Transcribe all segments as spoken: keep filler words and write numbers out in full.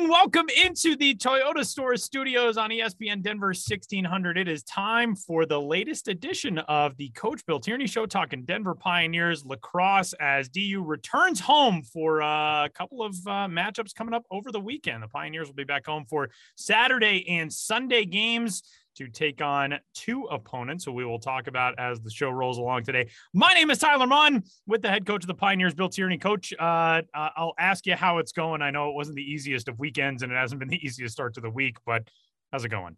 morning. Welcome into the Toyota Store Studios on E S P N Denver sixteen hundred. It is time for the latest edition of the Coach Bill Tierney Show, talking Denver Pioneers lacrosse as D U returns home for a couple of uh, matchups coming up over the weekend. The Pioneers will be back home for Saturday and Sunday games to take on two opponents who we will talk about as the show rolls along today. My name is Tyler Munn with the head coach of the Pioneers, Bill Tierney. Coach, uh, I'll ask you how it's going. I know it wasn't the easiest of weekends and it hasn't been the easiest start to the week, but how's it going?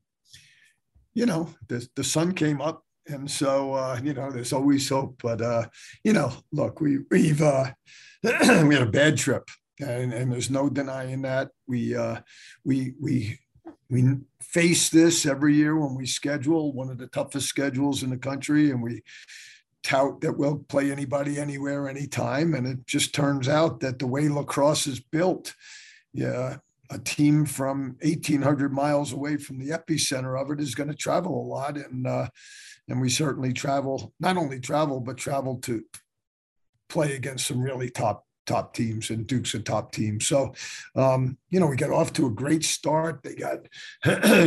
You know, the, the sun came up, and so, uh, you know, there's always hope. But, uh, you know, look, we, we've uh, we had a bad trip, and, and there's no denying that. We, uh, we, we, We face this every year when we schedule one of the toughest schedules in the country, and we tout that we'll play anybody, anywhere, anytime. And it just turns out that the way lacrosse is built, yeah, a team from eighteen hundred miles away from the epicenter of it is going to travel a lot. And, uh, and we certainly travel, not only travel, but travel to play against some really top top teams, and Duke's a top team. So, um, you know, we got off to a great start. They got,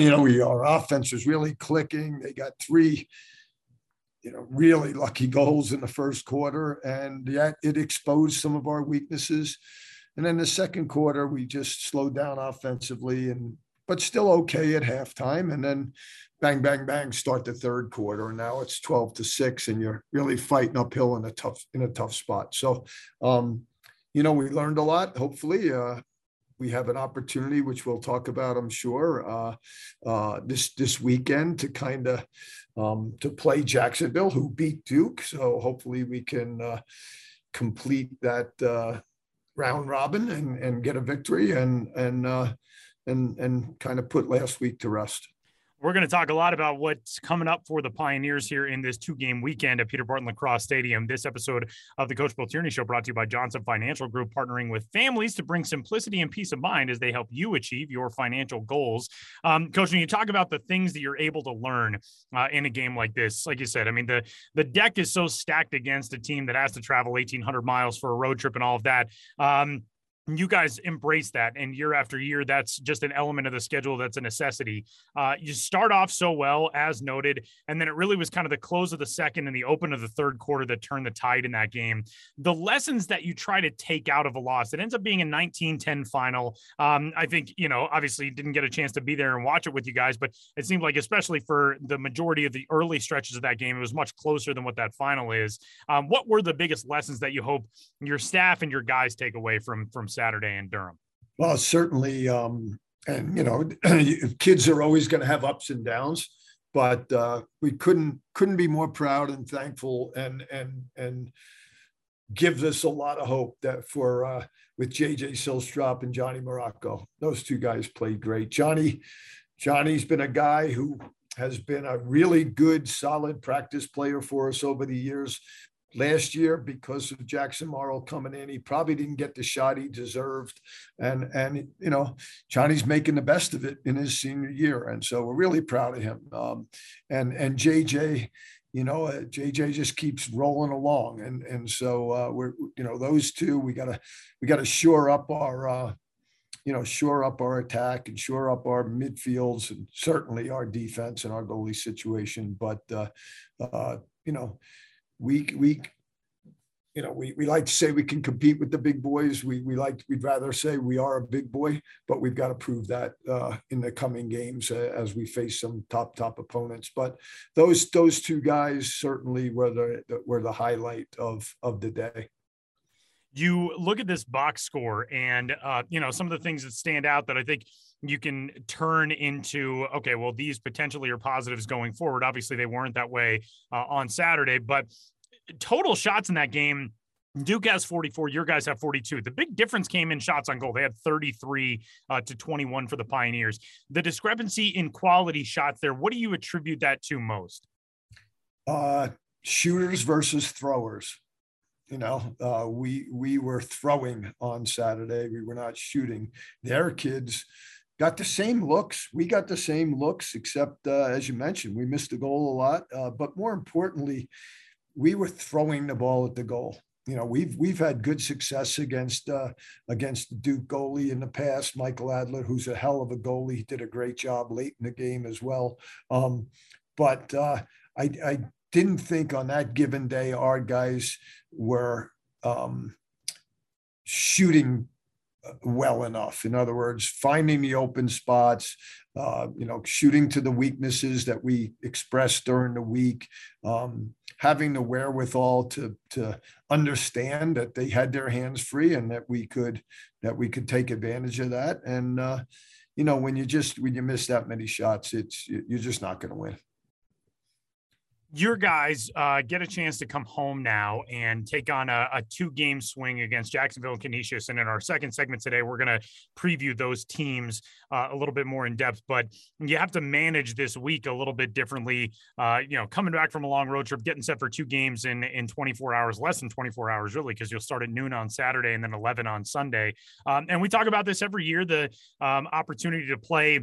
you know, we, our offense is really clicking. They got three, you know, really lucky goals in the first quarter, and yet it exposed some of our weaknesses. And then the second quarter, we just slowed down offensively, and but still okay at halftime. And then bang, bang, bang, start the third quarter. And now it's twelve to six, and you're really fighting uphill in a tough, in a tough spot. So, um, you know, we learned a lot. Hopefully, uh, we have an opportunity, which we'll talk about, I'm sure, uh, uh, this this weekend to kind of um, to play Jacksonville, who beat Duke. So hopefully we can uh, complete that uh, round robin and and get a victory and and uh, and and kind of put last week to rest. We're going to talk a lot about what's coming up for the Pioneers here in this two-game weekend at Peter Barton Lacrosse Stadium. This episode of the Coach Bill Tierney Show brought to you by Johnson Financial Group, partnering with families to bring simplicity and peace of mind as they help you achieve your financial goals. Um, Coach, when you talk about the things that you're able to learn uh, in a game like this, like you said, I mean, the, the deck is so stacked against a team that has to travel eighteen hundred miles for a road trip and all of that. Um, You guys embrace that, and year after year, that's just an element of the schedule that's a necessity. Uh, you start off so well, as noted, and then it really was kind of the close of the second and the open of the third quarter that turned the tide in that game. The lessons that you try to take out of a loss, it ends up being a nineteen ten final. Um, I think, you know, obviously didn't get a chance to be there and watch it with you guys, but it seemed like, especially for the majority of the early stretches of that game, it was much closer than what that final is. Um, what were the biggest lessons that you hope your staff and your guys take away from, from Saturday in Durham? Well, certainly, um, and you know, kids are always going to have ups and downs, but uh, we couldn't couldn't be more proud and thankful, and and and gives us a lot of hope that for uh, with J J Silstrop and Johnny Morocco, those two guys played great. Johnny, Johnny's been a guy who has been a really good, solid practice player for us over the years. Last year, because of Jackson Morrow coming in, he probably didn't get the shot he deserved. And, and you know, Johnny's making the best of it in his senior year. And so we're really proud of him. Um, and, and J J, you know, uh, J J just keeps rolling along. And, and so uh, we're, you know, those two, we gotta, we gotta shore up our, uh, you know, shore up our attack and shore up our midfields, and certainly our defense and our goalie situation. But, uh, uh, you know, We, we, you know, we, we like to say we can compete with the big boys. We, we like, we'd rather say we are a big boy, but we've got to prove that uh, in the coming games uh, as we face some top, top opponents. But those, those two guys certainly were the, were the highlight of, of the day. You look at this box score and, uh, you know, some of the things that stand out that I think you can turn into, okay, well, these potentially are positives going forward. Obviously, they weren't that way uh, on Saturday, but total shots in that game, Duke has forty-four, your guys have forty-two. The big difference came in shots on goal. They had thirty-three uh, to twenty-one for the Pioneers. The discrepancy in quality shots there, what do you attribute that to most? Uh, shooters versus throwers. You know, uh, we, we were throwing on Saturday. We were not shooting. Their kids got the same looks. We got the same looks, except, uh, as you mentioned, we missed the goal a lot. Uh, but more importantly, we were throwing the ball at the goal. you know, we've we've had good success against uh, against the Duke goalie in the past, Michael Adler, who's a hell of a goalie. He did a great job late in the game as well. Um, but uh, I, I didn't think on that given day our guys were um, shooting well enough. In other words, finding the open spots, uh, you know, shooting to the weaknesses that we expressed during the week, um, having the wherewithal to to understand that they had their hands free and that we could that we could take advantage of that. And uh, you know, when you just when you miss that many shots, it's you're just not going to win. Your guys uh, get a chance to come home now and take on a, a two-game swing against Jacksonville and Canisius. And in our second segment today, we're going to preview those teams uh, a little bit more in depth. But you have to manage this week a little bit differently. Uh, you know, coming back from a long road trip, getting set for two games in in twenty-four hours, less than twenty-four hours, really, because you'll start at noon on Saturday and then eleven on Sunday. Um, and we talk about this every year, the um, opportunity to play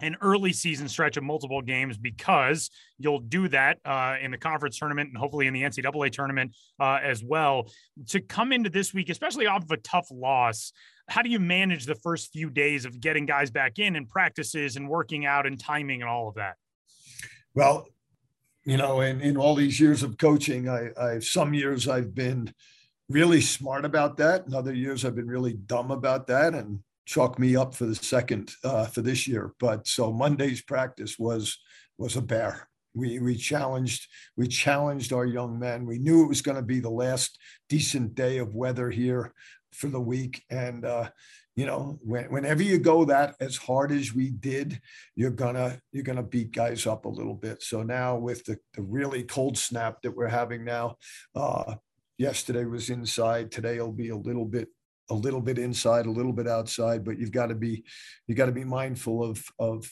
an early season stretch of multiple games, because you'll do that uh, in the conference tournament and hopefully in the N C double A tournament uh, as well. To come into this week, especially off of a tough loss, how do you manage the first few days of getting guys back in and practices and working out and timing and all of that? Well, you know, in, in all these years of coaching, I, I've some years I've been really smart about that. And other years I've been really dumb about that. And chalk me up for the second uh, for this year. But so Monday's practice was was a bear. We we challenged we challenged our young men. We knew it was going to be the last decent day of weather here for the week. And uh, you know, when, whenever you go that as hard as we did, you're gonna you're gonna beat guys up a little bit. So now with the, the really cold snap that we're having now, uh, yesterday was inside. Today will be a little bit. a little bit inside, a little bit outside, but you've got to be, you got to be mindful of, of,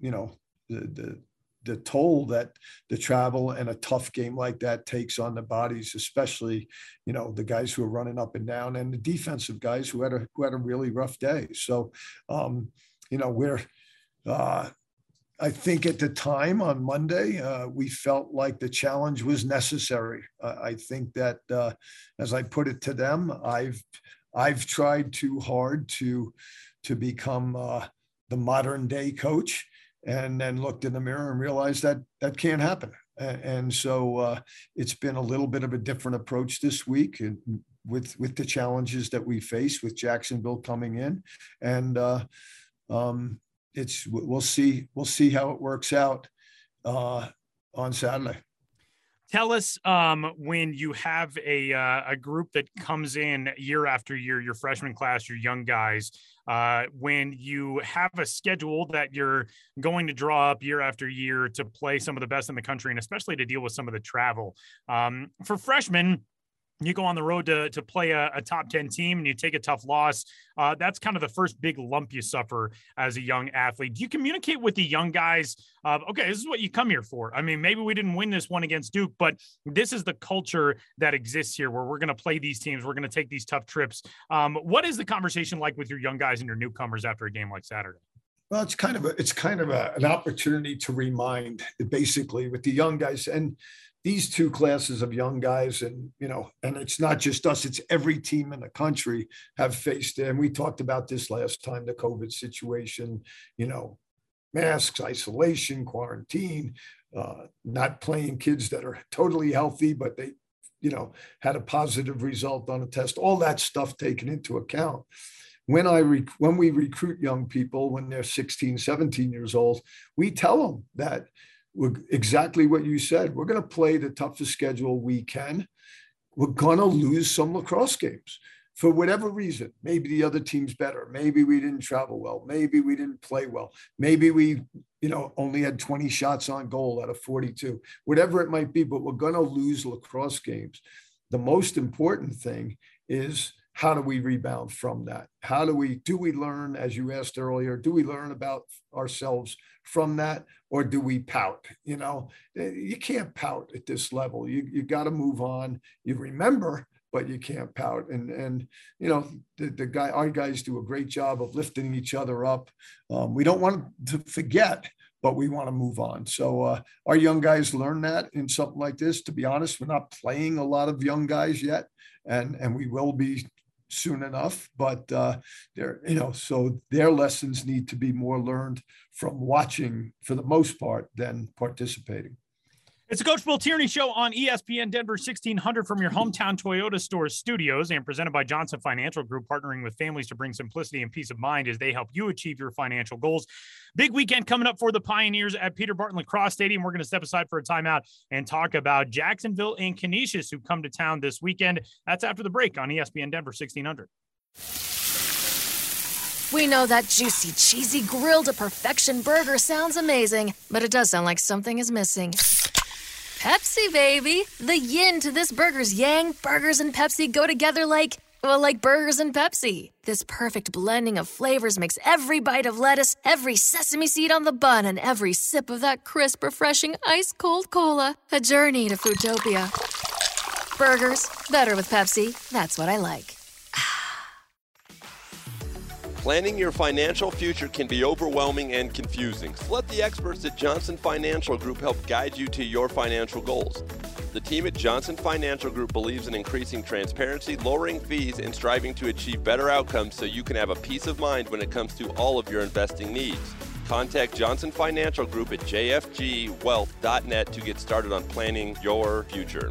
you know, the, the, the toll that the travel and a tough game like that takes on the bodies, especially, you know, the guys who are running up and down and the defensive guys who had a, who had a really rough day. So, um, you know, we're, uh, I think at the time on Monday, uh, we felt like the challenge was necessary. Uh, I think that, uh, as I put it to them, I've, I've tried too hard to, to become uh, the modern day coach, and then looked in the mirror and realized that that can't happen. And, and so uh, it's been a little bit of a different approach this week and with, with the challenges that we face with Jacksonville coming in, and uh, um, it's, we'll see, we'll see how it works out uh, on Saturday. Tell us um, when you have a uh, a group that comes in year after year, your freshman class, your young guys, uh, when you have a schedule that you're going to draw up year after year to play some of the best in the country, and especially to deal with some of the travel. Um, for freshmen, you go on the road to to play a, a top ten team and you take a tough loss. Uh, that's kind of the first big lump you suffer as a young athlete. Do you communicate with the young guys? Uh, okay, this is what you come here for. I mean, maybe we didn't win this one against Duke, but this is the culture that exists here where we're going to play these teams. We're going to take these tough trips. Um, what is the conversation like with your young guys and your newcomers after a game like Saturday? Well, it's kind of a, it's kind of a, an opportunity to remind basically with the young guys, and these two classes of young guys, and, you know, and it's not just us, it's every team in the country have faced it. And we talked about this last time, the COVID situation, you know, masks, isolation, quarantine, uh, not playing kids that are totally healthy, but they, you know, had a positive result on a test, all that stuff taken into account. When I rec- when we recruit young people, when they're sixteen, seventeen years old, we tell them that, we're exactly what you said. We're going to play the toughest schedule we can. We're going to lose some lacrosse games for whatever reason. Maybe the other team's better. Maybe we didn't travel well. Maybe we didn't play well. Maybe we, you know, only had twenty shots on goal out of forty-two, whatever it might be, but we're going to lose lacrosse games. The most important thing is, how do we rebound from that? How do we, do we learn, as you asked earlier, do we learn about ourselves from that, or do we pout? You know, you can't pout at this level. You you got to move on. You remember, but you can't pout. And, and you know, the, the guy, our guys do a great job of lifting each other up. Um, we don't want to forget but we want to move on. So uh, our young guys learn that in something like this. To be honest, we're not playing a lot of young guys yet, and, and we will be soon enough, but uh, they're, you know, so their lessons need to be more learned from watching for the most part than participating. It's a Coach Bill Tierney Show on E S P N Denver sixteen hundred from your hometown Toyota Store Studios and presented by Johnson Financial Group, partnering with families to bring simplicity and peace of mind as they help you achieve your financial goals. Big weekend coming up for the Pioneers at Peter Barton Lacrosse Stadium. We're going to step aside for a timeout and talk about Jacksonville and Canisius, who come to town this weekend. That's after the break on E S P N Denver sixteen hundred. We know that juicy, cheesy, grilled-to-perfection burger sounds amazing, but it does sound like something is missing. Pepsi, baby. The yin to this burger's yang. Burgers and Pepsi go together like, well, like burgers and Pepsi. This perfect blending of flavors makes every bite of lettuce, every sesame seed on the bun, and every sip of that crisp, refreshing, ice-cold cola a journey to Foodtopia. Burgers, better with Pepsi. That's what I like. Planning your financial future can be overwhelming and confusing. So let the experts at Johnson Financial Group help guide you to your financial goals. The team at Johnson Financial Group believes in increasing transparency, lowering fees, and striving to achieve better outcomes so you can have a peace of mind when it comes to all of your investing needs. Contact Johnson Financial Group at j f g wealth dot net to get started on planning your future.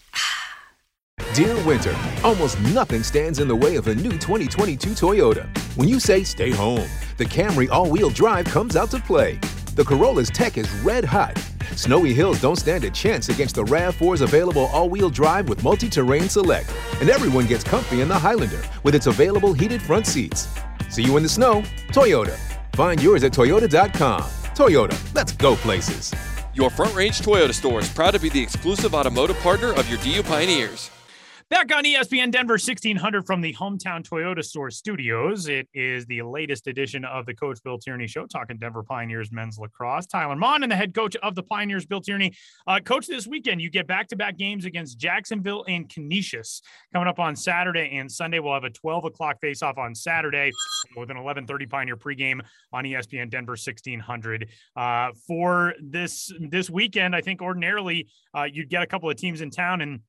Dear winter, almost nothing stands in the way of a new twenty twenty-two Toyota. When you say stay home, the Camry all-wheel drive comes out to play. The Corolla's tech is red hot. Snowy hills don't stand a chance against the RAV four's available all-wheel drive with multi-terrain select. And everyone gets comfy in the Highlander with its available heated front seats. See you in the snow, Toyota. Find yours at toyota dot com. Toyota, let's go places. Your Front Range Toyota store is proud to be the exclusive automotive partner of your D U Pioneers. Back on E S P N Denver sixteen hundred from the hometown Toyota Store Studios. It is the latest edition of the Coach Bill Tierney Show, talking Denver Pioneers men's lacrosse. Tyler Munn and the head coach of the Pioneers, Bill Tierney. Uh, coach, this weekend you get back-to-back games against Jacksonville and Canisius. Coming up on Saturday and Sunday, we'll have a twelve o'clock face-off on Saturday with an eleven thirty Pioneer pregame on E S P N Denver sixteen hundred. Uh, for this, this weekend, I think ordinarily uh, you'd get a couple of teams in town and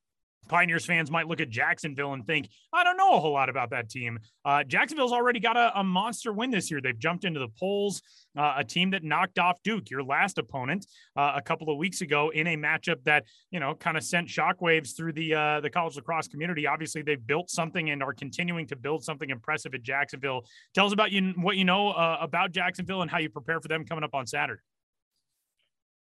Pioneers fans might look at Jacksonville and think, I don't know a whole lot about that team. Uh, Jacksonville's already got a, a monster win this year. They've jumped into the polls, uh, a team that knocked off Duke, your last opponent, uh, a couple of weeks ago in a matchup that, you know, kind of sent shockwaves through the uh, the college lacrosse community. Obviously, they've built something and are continuing to build something impressive at Jacksonville. Tell us about you what you know uh, about Jacksonville and how you prepare for them coming up on Saturday.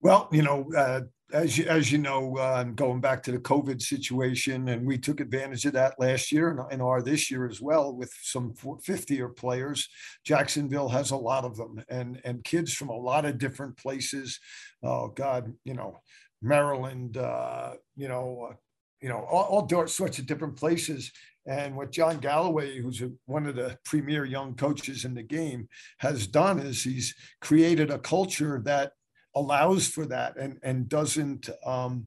Well, you know, uh, as you, as you know, uh, going back to the COVID situation, and we took advantage of that last year and, and are this year as well with some fifty-year players. Jacksonville has a lot of them and, and kids from a lot of different places. Oh, God, you know, Maryland, uh, you know, uh, you know, all, all sorts of different places. And what John Galloway, who's a, one of the premier young coaches in the game, has done is he's created a culture that allows for that and, and doesn't, um,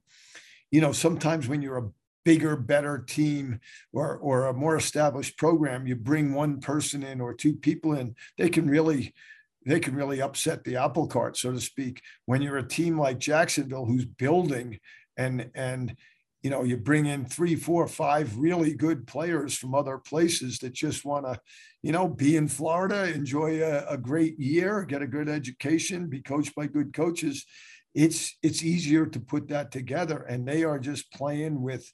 you know, sometimes when you're a bigger, better team or, or a more established program, you bring one person in or two people in, they can really, they can really upset the apple cart, so to speak. When you're a team like Jacksonville, who's building and, and, you know, you bring in three, four, five really good players from other places that just want to, you know, be in Florida, enjoy a, a great year, get a good education, be coached by good coaches. It's it's easier to put that together. And they are just playing with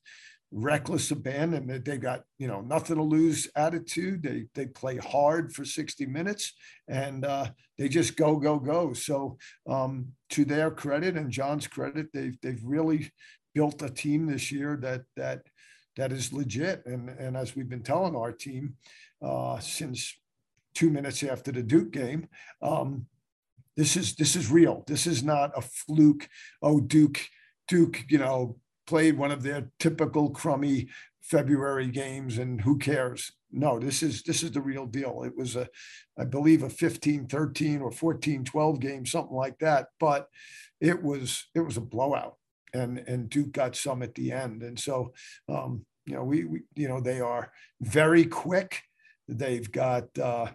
reckless abandon. They've got, you know, nothing to lose attitude. They they play hard for sixty minutes and uh, they just go, go, go. So um, to their credit and John's credit, they've they've really built a team this year that that that is legit. And, and as we've been telling our team uh, since two minutes after the Duke game. Um, this is this is real. This is not a fluke. Oh, Duke, Duke, you know, played one of their typical crummy February games, and who cares? No, this is this is the real deal. It was a, I believe, a fifteen thirteen or fourteen twelve game, something like that. But it was it was a blowout, and and Duke got some at the end. And so, um, you know, we, we you know they are very quick. They've got uh,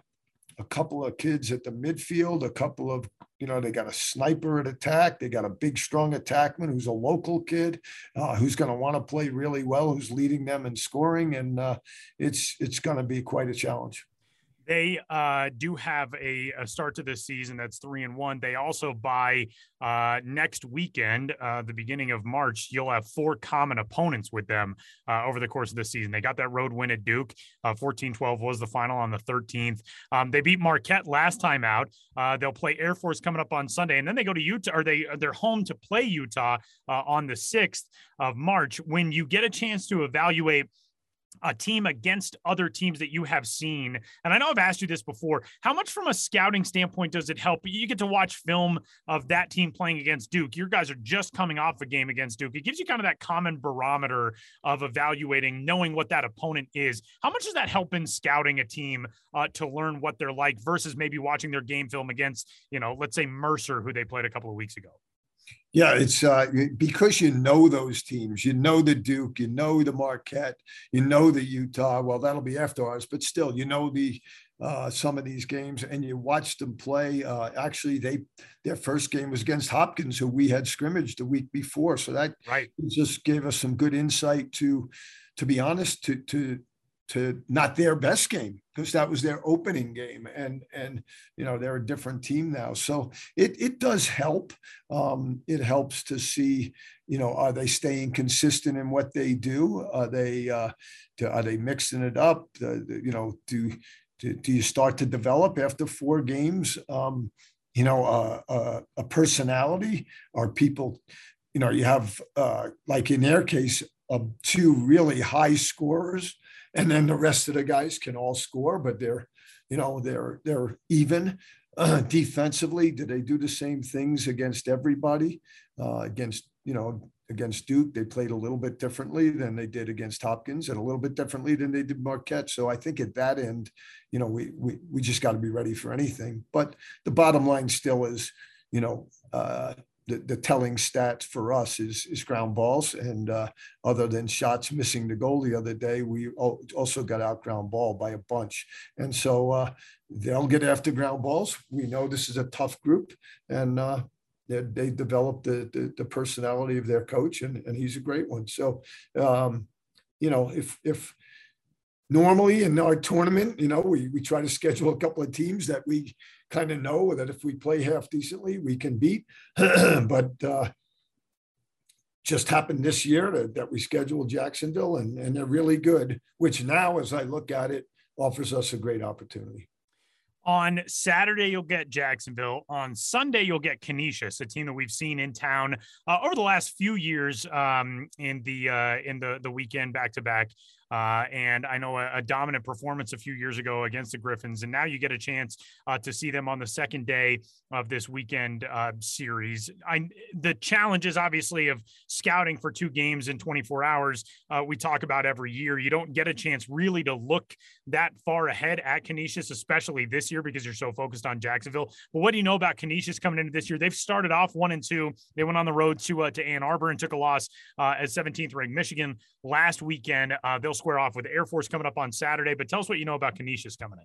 a couple of kids at the midfield, a couple of, you know, they got a sniper at attack. They got a big, strong attackman who's a local kid uh, who's going to want to play really well, who's leading them in scoring. And uh, it's it's going to be quite a challenge. They uh, do have a, a start to this season that's three and one. They also buy uh, next weekend, uh, the beginning of March. You'll have four common opponents with them uh, over the course of this season. They got that road win at Duke. fourteen twelve was the final on the thirteenth. Um, they beat Marquette last time out. Uh, they'll play Air Force coming up on Sunday, and then they go to Utah. Or they they're home to play Utah uh, on the sixth of March. When you get a chance to evaluate a team against other teams that you have seen, and I know I've asked you this before, how much from a scouting standpoint does it help? You get to watch film of that team playing against Duke. Your guys are just coming off a game against Duke. It gives you kind of that common barometer of evaluating, knowing what that opponent is. How much does that help in scouting a team uh, to learn what they're like versus maybe watching their game film against, you know, let's say Mercer, who they played a couple of weeks ago? Yeah, it's uh, because you know those teams, you know the Duke, you know the Marquette, you know the Utah. Well, that'll be after ours, but still, you know the uh, some of these games, and you watch them play. Uh, actually, they their first game was against Hopkins, who we had scrimmaged the week before, so that right. just gave us some good insight to, to be honest, to to. to not their best game, because that was their opening game. And, and, you know, they're a different team now. So it, it does help. Um, it helps to see, you know, are they staying consistent in what they do? Are they, uh, to, are they mixing it up? Uh, you know, do, do, do you start to develop after four games, um, you know, uh, uh, a personality? Are people, you know, you have, uh, like in their case, uh, two really high scorers, and then the rest of the guys can all score, but they're, you know, they're they're even uh, defensively. Do they do the same things against everybody? Uh, against you know against Duke, they played a little bit differently than they did against Hopkins, and a little bit differently than they did Marquette. So I think at that end, you know, we we we just got to be ready for anything. But the bottom line still is, you know, uh, the the telling stat for us is is ground balls, and uh, other than shots missing the goal the other day, we also got out ground ball by a bunch. And so uh, they'll get after ground balls. We know this is a tough group, and uh, they, they developed the, the the personality of their coach, and and he's a great one. So um, you know, if if normally in our tournament, you know, we we try to schedule a couple of teams that we kind of know that if we play half decently, we can beat. But uh, just happened this year to, that we scheduled Jacksonville, and, and they're really good, which now, as I look at it, offers us a great opportunity. On Saturday, you'll get Jacksonville. On Sunday, you'll get Canisius, a team that we've seen in town uh, over the last few years um, in the uh, in the the weekend back-to-back. Uh, and I know a, a dominant performance a few years ago against the Griffins, and now you get a chance uh, to see them on the second day of this weekend uh, series. I, the challenges, obviously, of scouting for two games in twenty-four hours, uh, we talk about every year. You don't get a chance really to look that far ahead at Canisius, especially this year, because you're so focused on Jacksonville. But what do you know about Canisius coming into this year? They've started off one and two. They went on the road to uh, to Ann Arbor and took a loss uh, at seventeenth-ranked Michigan last weekend. Uh, they'll square off with Air Force coming up on Saturday, but tell us what you know about Canisius coming in.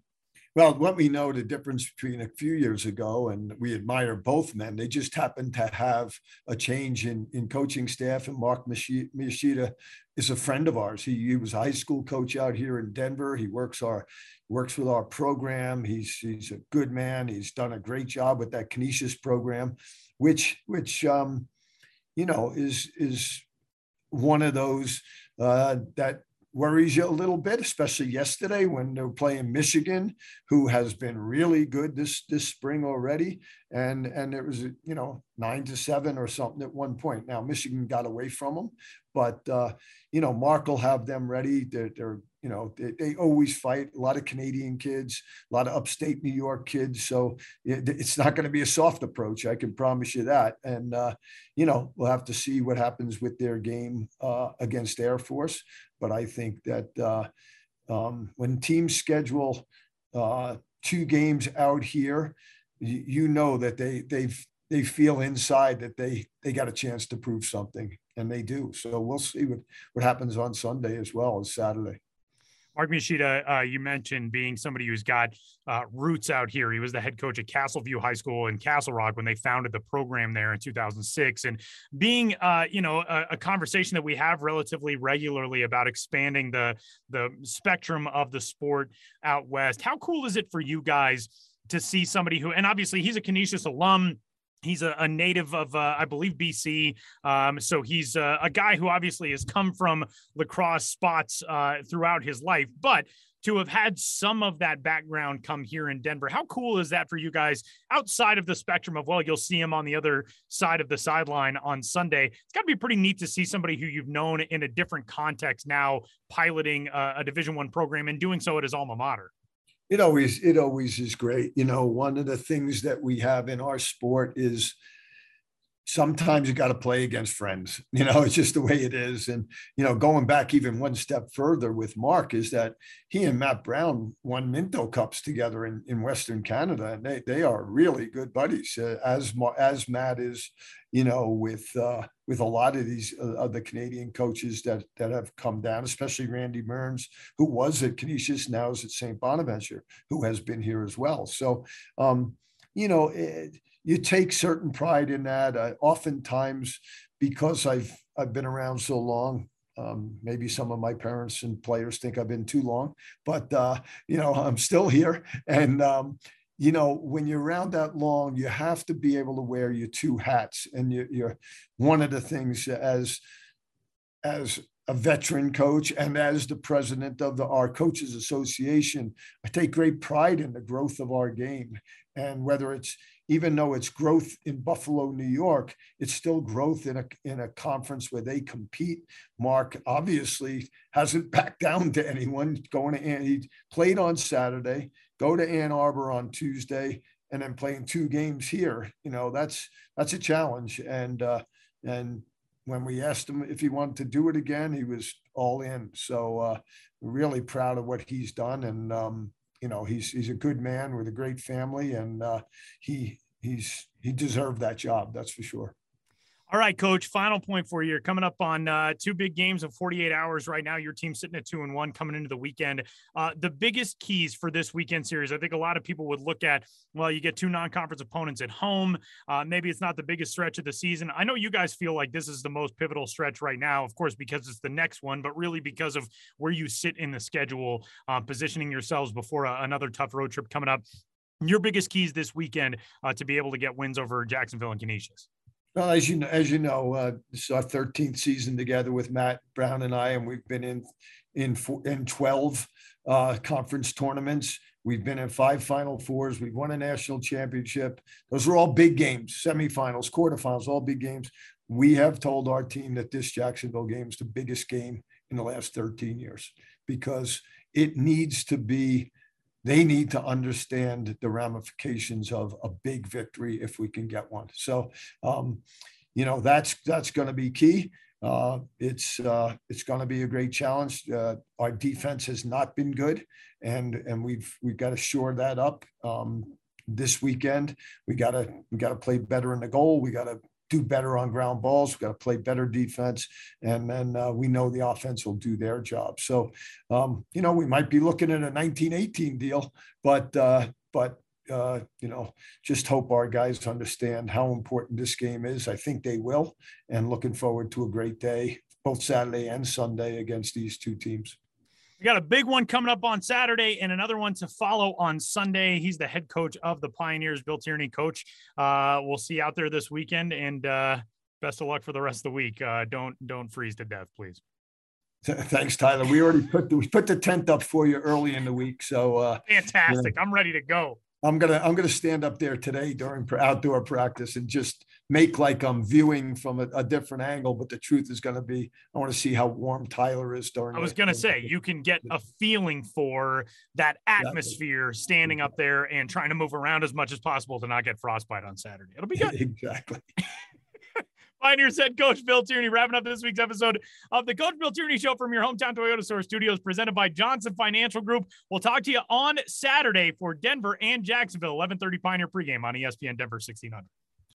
Well, what we know, the difference between a few years ago, and we admire both men, they just happen to have a change in, in coaching staff, and Mark Mishida is a friend of ours. He, he was a high school coach out here in Denver. He works our works with our program. He's, he's a good man. He's done a great job with that Canisius program, which, which um, you know, is, is one of those uh, that worries you a little bit, especially yesterday when they're playing Michigan, who has been really good this this spring already, and and it was, you know, nine to seven or something at one point. Now Michigan got away from them, but uh, you know, Mark will have them ready. They're, they're you know, they, they always fight. A lot of Canadian kids, a lot of upstate New York kids. So it, it's not going to be a soft approach. I can promise you that. And, uh, you know, we'll have to see what happens with their game uh, against Air Force. But I think that uh, um, when teams schedule uh, two games out here, you, you know that they they've they feel inside that they, they got a chance to prove something, and they do. So we'll see what, what happens on Sunday as well as Saturday. Mark Mishida, uh, you mentioned being somebody who's got uh, roots out here. He was the head coach at Castleview High School in Castle Rock when they founded the program there in two thousand six. And being, uh, you know, a, a conversation that we have relatively regularly about expanding the, the spectrum of the sport out west, how cool is it for you guys to see somebody who, and obviously he's a Canisius alum, he's a, a native of, uh, I believe, B C. Um, so he's uh, a guy who obviously has come from lacrosse spots uh, throughout his life. But to have had some of that background come here in Denver, how cool is that for you guys outside of the spectrum of, well, you'll see him on the other side of the sideline on Sunday? It's got to be pretty neat to see somebody who you've known in a different context now piloting a, a Division I program and doing so at his alma mater. It always, it always is great. You know, one of the things that we have in our sport is sometimes you got to play against friends, you know, it's just the way it is. And, you know, going back even one step further with Mark is that he and Matt Brown won Minto Cups together in, in Western Canada. And they, they are really good buddies, uh, as, as Matt is, you know, with, uh, with a lot of these uh, of the Canadian coaches that, that have come down, especially Randy Mearns, who was at Canisius, now is at Saint Bonaventure, who has been here as well. So, um, you know, it, you take certain pride in that. I, oftentimes, because I've I've been around so long, um, maybe some of my parents and players think I've been too long, but, uh, you know, I'm still here. And, um, you know, when you're around that long, you have to be able to wear your two hats. And you're, you're one of the things as, as a veteran coach and as the president of the, our coaches association, I take great pride in the growth of our game. And whether it's, even though it's growth in Buffalo, New York, it's still growth in a, in a conference where they compete. Mark obviously hasn't backed down to anyone. Going to Ann, he played on Saturday, go to Ann Arbor on Tuesday, and then playing two games here. You know, that's that's a challenge. And uh, and when we asked him if he wanted to do it again, he was all in. So uh, we're really proud of what he's done. And um, you know, he's he's a good man with a great family, and uh, he he's he deserved that job. That's for sure. All right, Coach, final point for you. You're coming up on uh, two big games in forty-eight hours right now. Your team's sitting at two and one coming into the weekend. Uh, the biggest keys for this weekend series, I think a lot of people would look at, well, you get two non-conference opponents at home. Uh, maybe it's not the biggest stretch of the season. I know you guys feel like this is the most pivotal stretch right now, of course, because it's the next one, but really because of where you sit in the schedule, uh, positioning yourselves before a, another tough road trip coming up. Your biggest keys this weekend uh, to be able to get wins over Jacksonville and Canisius. Well, as you know, as you know, uh, this is our thirteenth season together with Matt Brown and I, and we've been in in four, in twelve uh, conference tournaments. We've been in five Final Fours. We've won a national championship. Those are all big games, semifinals, quarterfinals, all big games. We have told our team that this Jacksonville game is the biggest game in the last thirteen years because it needs to be. They need to understand the ramifications of a big victory if we can get one. So, um, you know, that's that's going to be key. Uh, it's uh, it's going to be a great challenge. Uh, our defense has not been good, and and we've we've got to shore that up um, this weekend. We got to we got to play better in the goal. We got to do better on ground balls. We've got to play better defense. And then uh, we know the offense will do their job. So, um, you know, we might be looking at a nineteen eighteen deal, but, uh, but uh, you know, just hope our guys understand how important this game is. I think they will. And looking forward to a great day, both Saturday and Sunday against these two teams. We got a big one coming up on Saturday and another one to follow on Sunday. He's the head coach of the Pioneers, Bill Tierney. Coach, uh, we'll see you out there this weekend, and uh, best of luck for the rest of the week. Uh, don't don't freeze to death, please. Thanks, Tyler. We already put the, we put the tent up for you early in the week, so uh, fantastic. Yeah. I'm ready to go. I'm going to I'm going to stand up there today during outdoor practice and just make like I'm viewing from a, a different angle. But the truth is going to be, I want to see how warm Tyler is during. I was going to say, you can get a feeling for that atmosphere standing up there and trying to move around as much as possible to not get frostbite on Saturday. It'll be good. Exactly. Pioneers head coach Bill Tierney wrapping up this week's episode of the Coach Bill Tierney Show from your hometown Toyota Store Studios, presented by Johnson Financial Group. We'll talk to you on Saturday for Denver and Jacksonville, eleven thirty Pioneer pregame on E S P N Denver sixteen hundred.